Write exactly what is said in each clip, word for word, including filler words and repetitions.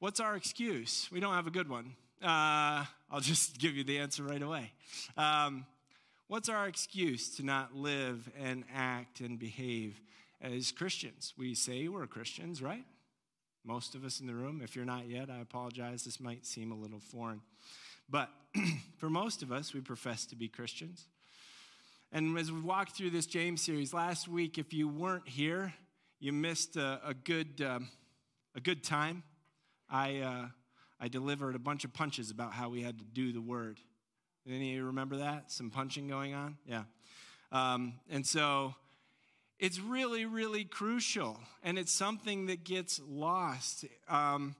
What's our excuse? We don't have a good one. Uh, I'll just give you the answer right away. Um, what's our excuse to not live and act and behave as Christians? We say we're Christians, right? Most of us in the room. If you're not yet, I apologize. This might seem a little foreign. But for most of us, we profess to be Christians. And as we walked through this James series last week, if you weren't here, you missed a, a good um, a good time. I uh, I delivered a bunch of punches about how we had to do the word. Any of you remember that? Some punching going on? Yeah. Um, and so it's really, really crucial, and it's something that gets lost. Um,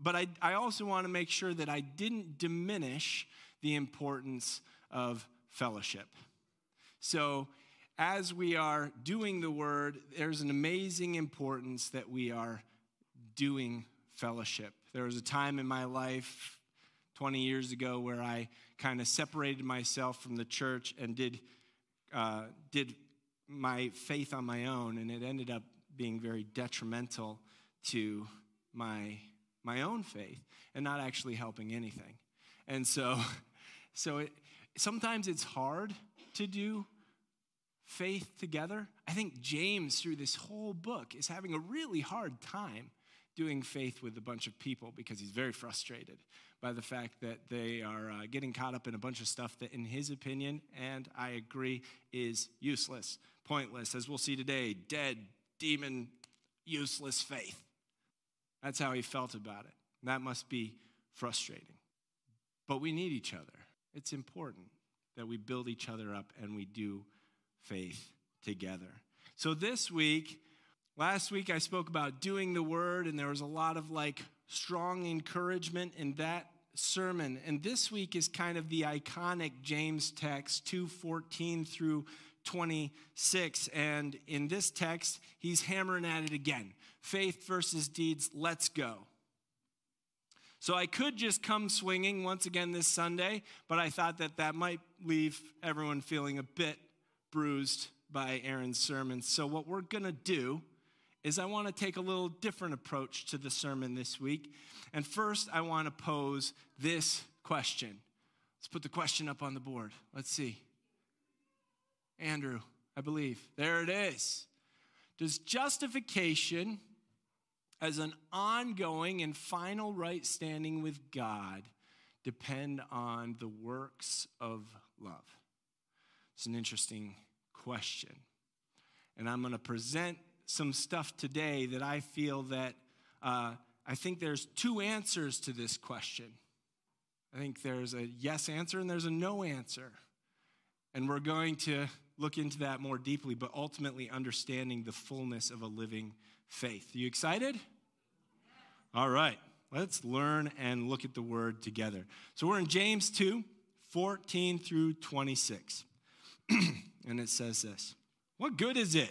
but I, I also want to make sure that I didn't diminish the importance of fellowship. So as we are doing the word, there's an amazing importance that we are doing fellowship. There was a time in my life twenty years ago where I kind of separated myself from the church and did uh, did my faith on my own, and it ended up being very detrimental to my my own faith and not actually helping anything. And so, so it, sometimes it's hard to do faith together. I think James, through this whole book, is having a really hard time doing faith with a bunch of people because he's very frustrated by the fact that they are uh, getting caught up in a bunch of stuff that, in his opinion, and I agree, is useless, pointless, as we'll see today, dead, demon, useless faith. That's how he felt about it. That must be frustrating. But we need each other. It's important that we build each other up and we do faith together. So this week, last week I spoke about doing the word, and there was a lot of like strong encouragement in that sermon. And this week is kind of the iconic James text, two fourteen through twenty-six. And in this text, he's hammering at it again. Faith versus deeds, let's go. So I could just come swinging once again this Sunday, but I thought that that might leave everyone feeling a bit bruised by Aaron's sermon. So what we're going to do is I want to take a little different approach to the sermon this week. And first, I want to pose this question. Let's put the question up on the board. Let's see. Andrew, I believe. There it is. Does justification as an ongoing and final right standing with God depend on the works of love? It's an interesting question. And I'm going to present some stuff today that I feel that uh, I think there's two answers to this question. I think there's a yes answer and there's a no answer. And we're going to look into that more deeply, but ultimately understanding the fullness of a living faith. Are you excited? All right, let's learn and look at the word together. So we're in James two, fourteen through twenty-six. And it says this: "What good is it,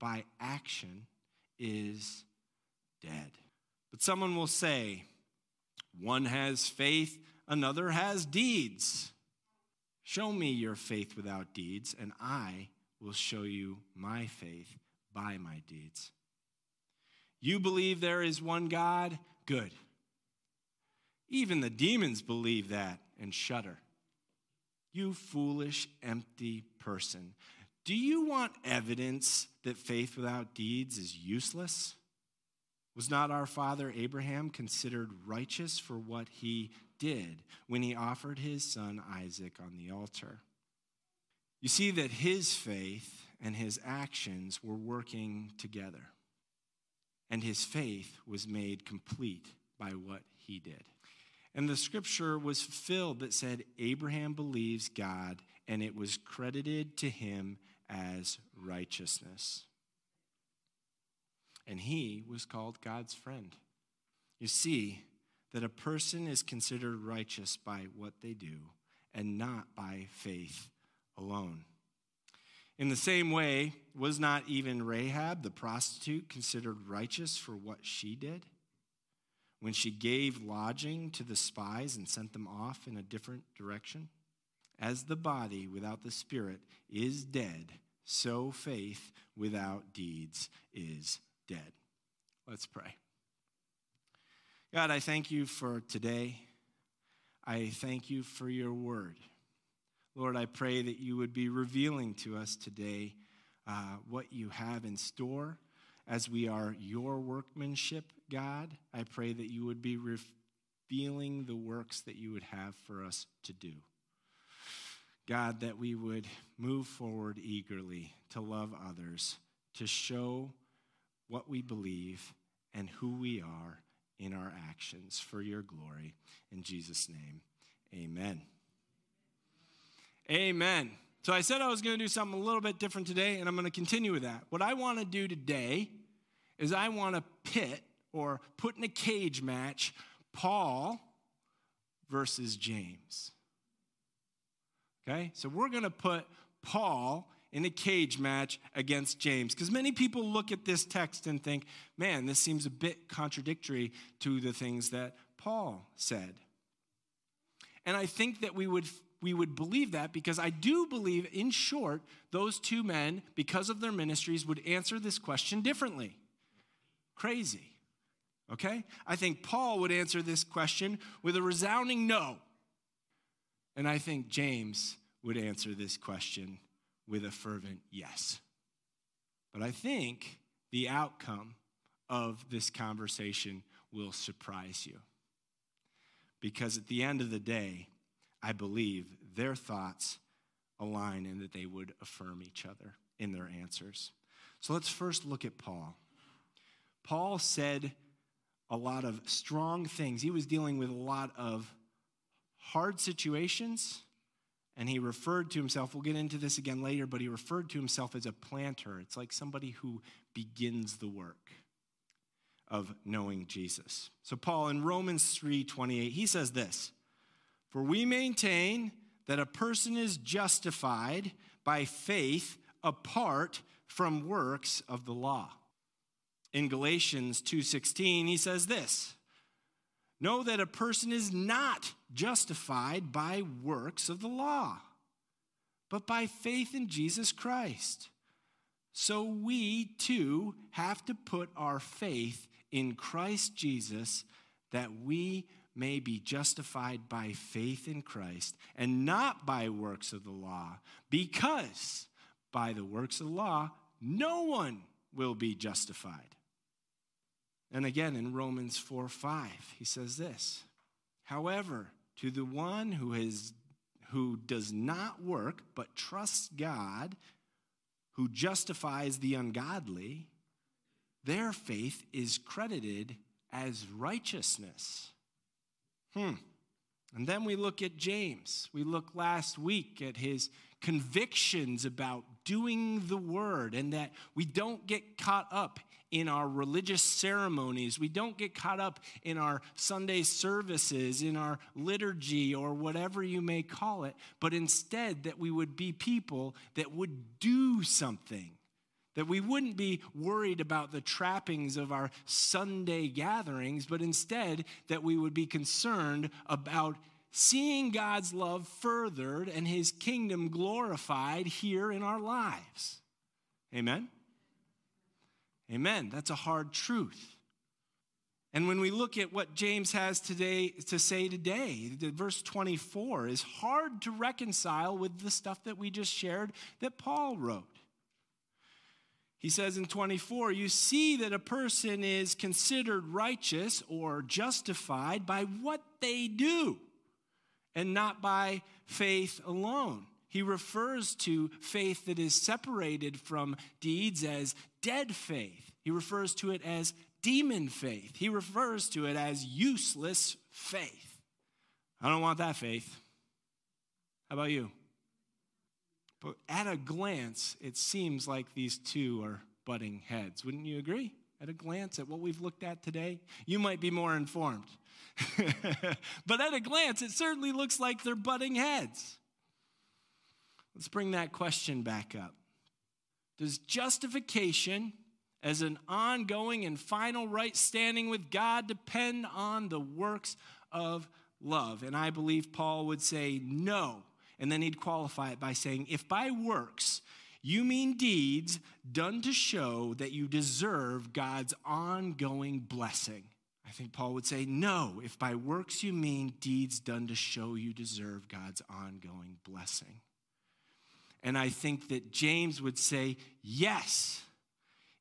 by action, is dead. But someone will say, 'One has faith, another has deeds.' Show me your faith without deeds, and I will show you my faith by my deeds. You believe there is one God? Good. Even the demons believe that and shudder. You foolish, empty person. Do you want evidence that faith without deeds is useless? Was not our father Abraham considered righteous for what he did when he offered his son Isaac on the altar? You see that his faith and his actions were working together, and his faith was made complete by what he did. And the scripture was fulfilled that said, 'Abraham believes God, and it was credited to him as righteousness.' And he was called God's friend. You see that a person is considered righteous by what they do and not by faith alone. In the same way, was not even Rahab the prostitute considered righteous for what she did when she gave lodging to the spies and sent them off in a different direction? As the body without the spirit is dead, so faith without deeds is dead. Let's pray. God, I thank you for today. I thank you for your word. Lord, I pray that you would be revealing to us today uh, what you have in store as we are your workmanship, God. I pray that you would be revealing the works that you would have for us to do. God, that we would move forward eagerly to love others, to show what we believe and who we are in our actions for your glory. In Jesus' name, amen. Amen. So I said I was going to do something a little bit different today, and I'm going to continue with that. What I want to do today is I want to pit or put in a cage match Paul versus James. Okay? So we're going to put Paul in a cage match against James, because many people look at this text and think, man, this seems a bit contradictory to the things that Paul said. And I think that we would... we would believe that because I do believe, in short, those two men, because of their ministries, would answer this question differently. Crazy, okay? I think Paul would answer this question with a resounding no. And I think James would answer this question with a fervent yes. But I think the outcome of this conversation will surprise you. Because at the end of the day, I believe their thoughts align and that they would affirm each other in their answers. So let's first look at Paul. Paul said a lot of strong things. He was dealing with a lot of hard situations, and he referred to himself, we'll get into this again later, but he referred to himself as a planter. It's like somebody who begins the work of knowing Jesus. So Paul, in Romans three twenty-eight, he says this, "For we maintain that a person is justified by faith apart from works of the law." In Galatians two sixteen, he says this, "Know that a person is not justified by works of the law, but by faith in Jesus Christ. So we, too, have to put our faith in Christ Jesus that we may be justified by faith in Christ and not by works of the law, because by the works of the law, no one will be justified." And again, in Romans four five, he says this, "However, to the one who is, who does not work but trusts God, who justifies the ungodly, their faith is credited as righteousness." Hmm. And then we look at James. We looked last week at his convictions about doing the word and that we don't get caught up in our religious ceremonies. We don't get caught up in our Sunday services, in our liturgy or whatever you may call it, but instead that we would be people that would do something. That we wouldn't be worried about the trappings of our Sunday gatherings, but instead that we would be concerned about seeing God's love furthered and his kingdom glorified here in our lives. Amen? Amen. That's a hard truth. And when we look at what James has today to say today, verse twenty-four is hard to reconcile with the stuff that we just shared that Paul wrote. He says in twenty-four, "You see that a person is considered righteous or justified by what they do and not by faith alone." He refers to faith that is separated from deeds as dead faith. He refers to it as demon faith. He refers to it as useless faith. I don't want that faith. How about you? But at a glance, it seems like these two are butting heads. Wouldn't you agree? at a glance at what we've looked at today. You might be more informed. But at a glance, it certainly looks like they're butting heads. Let's bring that question back up. Does justification as an ongoing and final right standing with God depend on the works of love? And I believe Paul would say no. And then he'd qualify it by saying, if by works you mean deeds done to show that you deserve God's ongoing blessing. I think Paul would say, no, if by works you mean deeds done to show you deserve God's ongoing blessing. And I think that James would say, yes,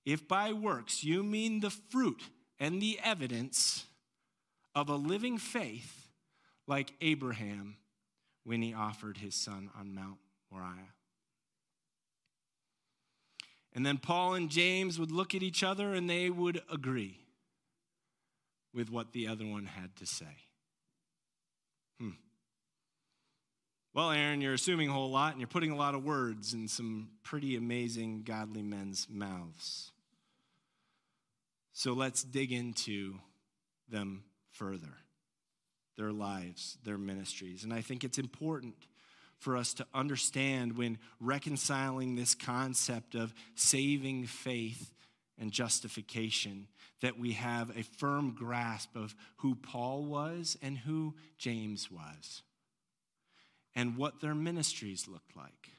if by works you mean the fruit and the evidence of a living faith like Abraham when he offered his son on Mount Moriah. And then Paul and James would look at each other and they would agree with what the other one had to say. Hmm. Well, Aaron, you're assuming a whole lot and you're putting a lot of words in some pretty amazing godly men's mouths. So let's dig into them further, their lives, their ministries. And I think it's important for us to understand when reconciling this concept of saving faith and justification, that we have a firm grasp of who Paul was and who James was and what their ministries looked like.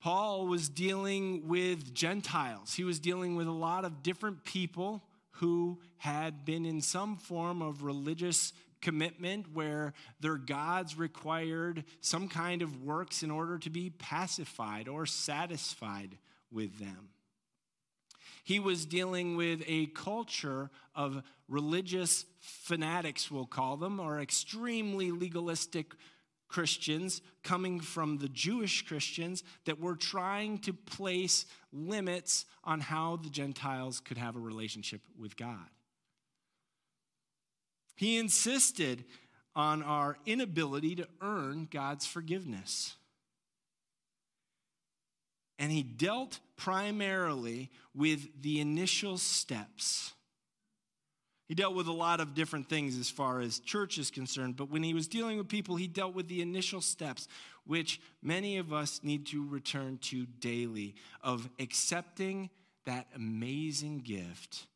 Paul was dealing with Gentiles. He was dealing with a lot of different people who had been in some form of religious commitment where their gods required some kind of works in order to be pacified or satisfied with them. He was dealing with a culture of religious fanatics, we'll call them, or extremely legalistic Christians coming from the Jewish Christians that were trying to place limits on how the Gentiles could have a relationship with God. He insisted on our inability to earn God's forgiveness. And he dealt primarily with the initial steps. He dealt with a lot of different things as far as church is concerned, but when he was dealing with people, he dealt with the initial steps, which many of us need to return to daily, of accepting that amazing gift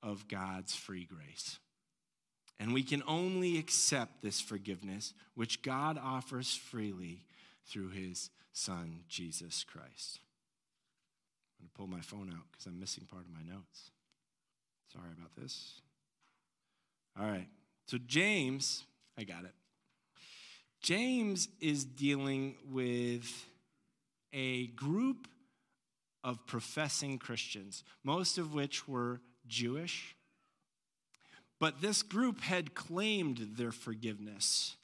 of God's free grace. And we can only accept this forgiveness, which God offers freely through his son, Jesus Christ. I'm going to pull my phone out because I'm missing part of my notes. Sorry about this. All right, so James, I got it. James is dealing with a group of professing Christians, most of which were Jewish. But this group had claimed their forgiveness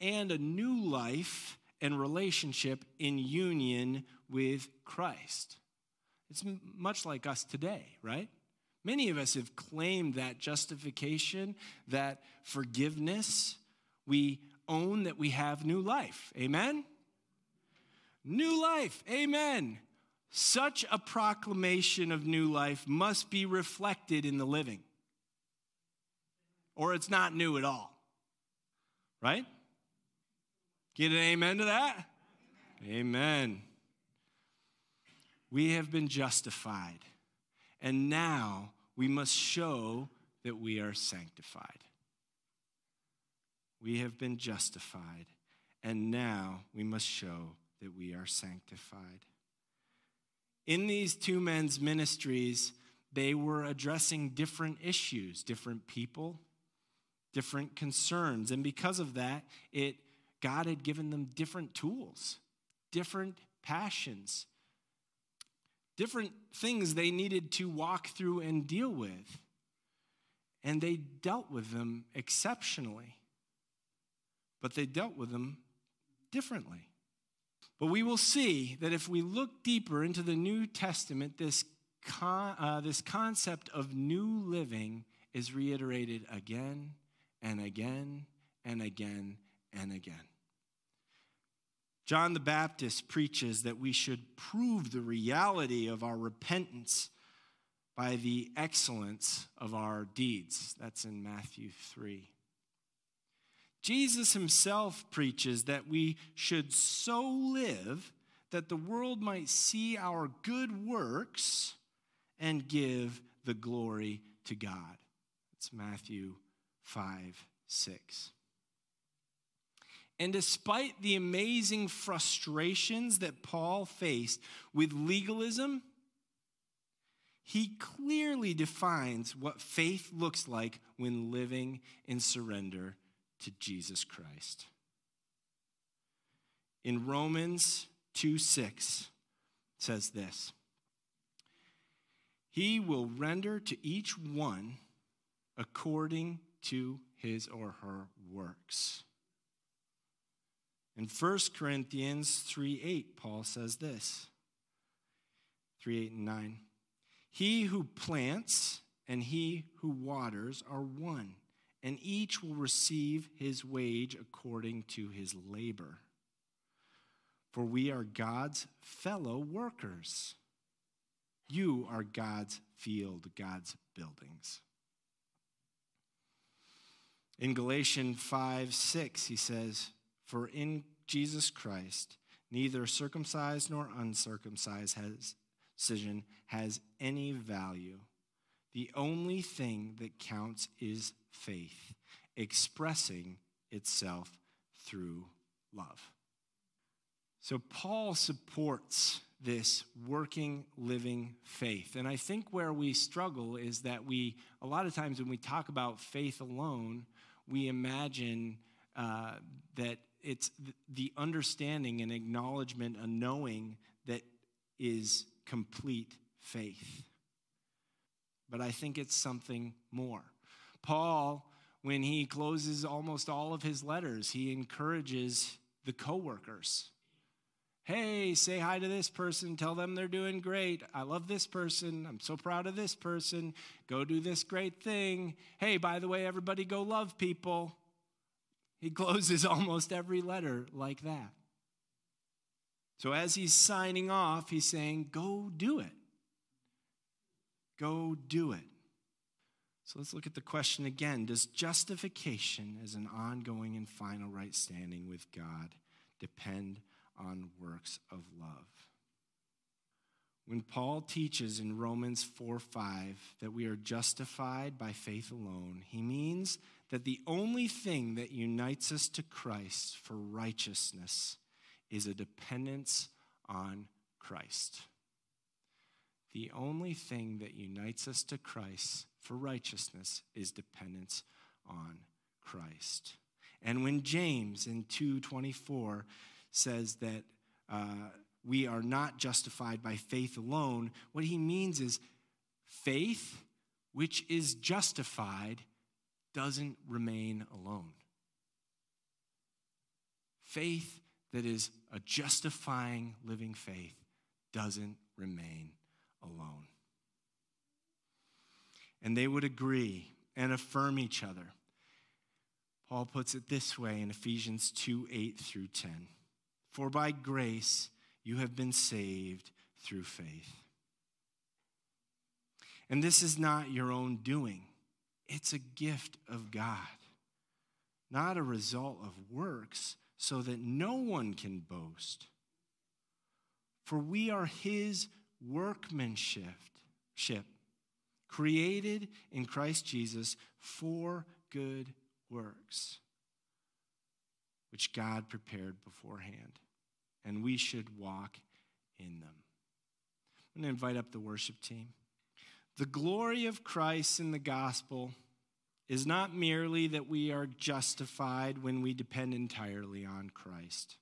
and a new life and relationship in union with Christ. It's much like us today, right? Many of us have claimed that justification, that forgiveness. We own that we have new life. Amen? New life. Amen. Such a proclamation of new life must be reflected in the living, or it's not new at all, right? Get an amen to that? Amen. Amen. We have been justified, and now we must show that we are sanctified. We have been justified, and now we must show that we are sanctified. In these two men's ministries, they were addressing different issues, different people, different concerns. And because of that, it God had given them different tools, different passions, different things they needed to walk through and deal with. And they dealt with them exceptionally, but they dealt with them differently. But we will see that if we look deeper into the New Testament, this, con, uh, this concept of new living is reiterated again and again and again and again. John the Baptist preaches that we should prove the reality of our repentance by the excellence of our deeds. That's in Matthew three. Jesus himself preaches that we should so live that the world might see our good works and give the glory to God. That's Matthew five, six. And despite the amazing frustrations that Paul faced with legalism, he clearly defines what faith looks like when living in surrender to Jesus Christ. In Romans two six, says this: he will render to each one according to his or her works. In First Corinthians three eight, Paul says this, three eight and nine. He who plants and he who waters are one, and each will receive his wage according to his labor. For we are God's fellow workers. You are God's field, God's buildings. In Galatians five six, he says, for in Jesus Christ, neither circumcised nor uncircumcised has, decision has any value. The only thing that counts is faith, expressing itself through love. So Paul supports this working, living faith. And I think where we struggle is that we, a lot of times when we talk about faith alone, we imagine uh, that it's the understanding and acknowledgement, a knowing that is complete faith. But I think it's something more. Paul, when he closes almost all of his letters, he encourages the co-workers. Hey, say hi to this person. Tell them they're doing great. I love this person. I'm so proud of this person. Go do this great thing. Hey, by the way, everybody go love people. He closes almost every letter like that. So as he's signing off, he's saying, go do it. Go do it. So let's look at the question again. Does justification as an ongoing and final right standing with God depend on works of love? When Paul teaches in Romans four five that we are justified by faith alone, he means that the only thing that unites us to Christ for righteousness is a dependence on Christ. The only thing that unites us to Christ for righteousness is dependence on Christ. And when James in two twenty-four says that uh, we are not justified by faith alone, what he means is faith, which is justified, doesn't remain alone. Faith that is a justifying living faith doesn't remain alone. And they would agree and affirm each other. Paul puts it this way in Ephesians two eight through ten. For by grace you have been saved through faith. And this is not your own doing. It's a gift of God, not a result of works, so that no one can boast. For we are his workmanship, created in Christ Jesus for good works, which God prepared beforehand, and we should walk in them. I'm going to invite up the worship team. The glory of Christ in the gospel is not merely that we are justified when we depend entirely on Christ,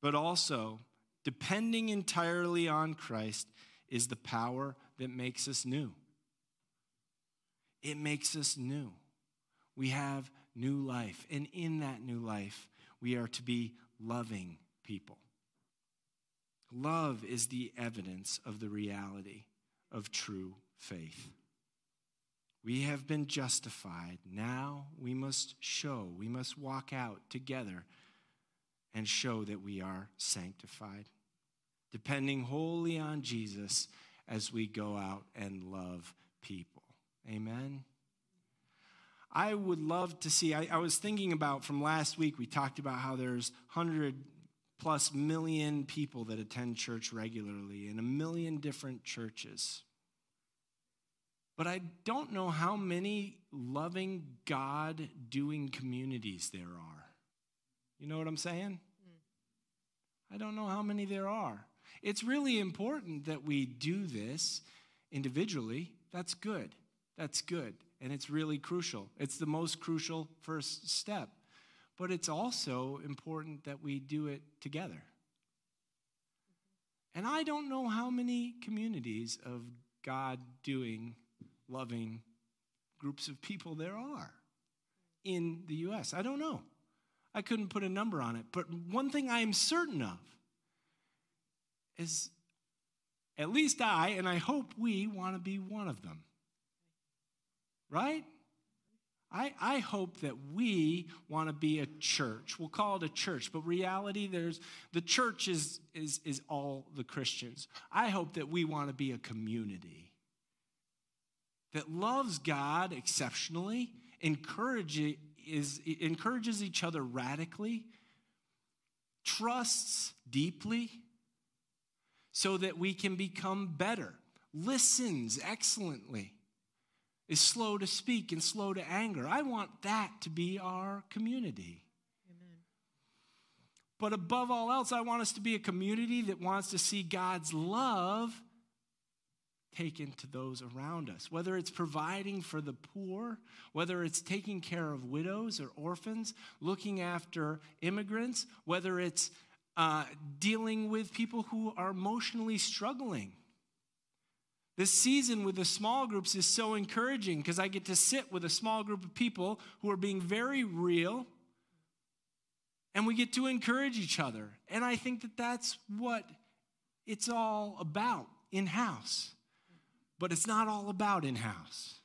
but also depending entirely on Christ is the power that makes us new. It makes us new. We have new life, and in that new life, we are to be loving people. Love is the evidence of the reality of true faith. We have been justified. Now we must show, we must walk out together and show that we are sanctified, depending wholly on Jesus as we go out and love people. Amen? I would love to see, I, I was thinking about from last week, we talked about how there's one hundred plus million people that attend church regularly in a million different churches. But I don't know how many loving, God-doing communities there are. You know what I'm saying? Mm. I don't know how many there are. It's really important that we do this individually. That's good. That's good. And it's really crucial. It's the most crucial first step. But it's also important that we do it together. And I don't know how many communities of God-doing, loving groups of people there are in the U S I don't know. I couldn't put a number on it. But one thing I am certain of is at least I, and I hope we, want to be one of them. Right? I, I hope that we want to be a church. We'll call it a church, but reality, there's the church is, is, is all the Christians. I hope that we want to be a community that loves God exceptionally, encourages, is, encourages each other radically, trusts deeply so that we can become better, listens excellently, is slow to speak and slow to anger. I want that to be our community. Amen. But above all else, I want us to be a community that wants to see God's love taken to those around us, whether it's providing for the poor, whether it's taking care of widows or orphans, looking after immigrants, whether it's uh, dealing with people who are emotionally struggling. This season with the small groups is so encouraging because I get to sit with a small group of people who are being very real, and we get to encourage each other. And I think that that's what it's all about in-house. But it's not all about in-house.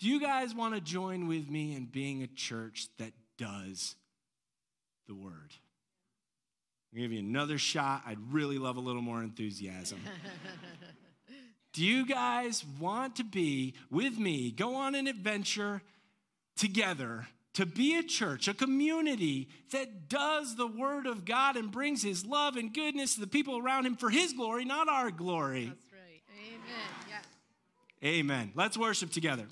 Do you guys want to join with me in being a church that does the word? I'll give you another shot. I'd really love a little more enthusiasm. Do you guys want to be with me, go on an adventure together to be a church, a community that does the word of God and brings his love and goodness to the people around him for his glory, not our glory? That's right. Amen. Yes. Amen. Let's worship together.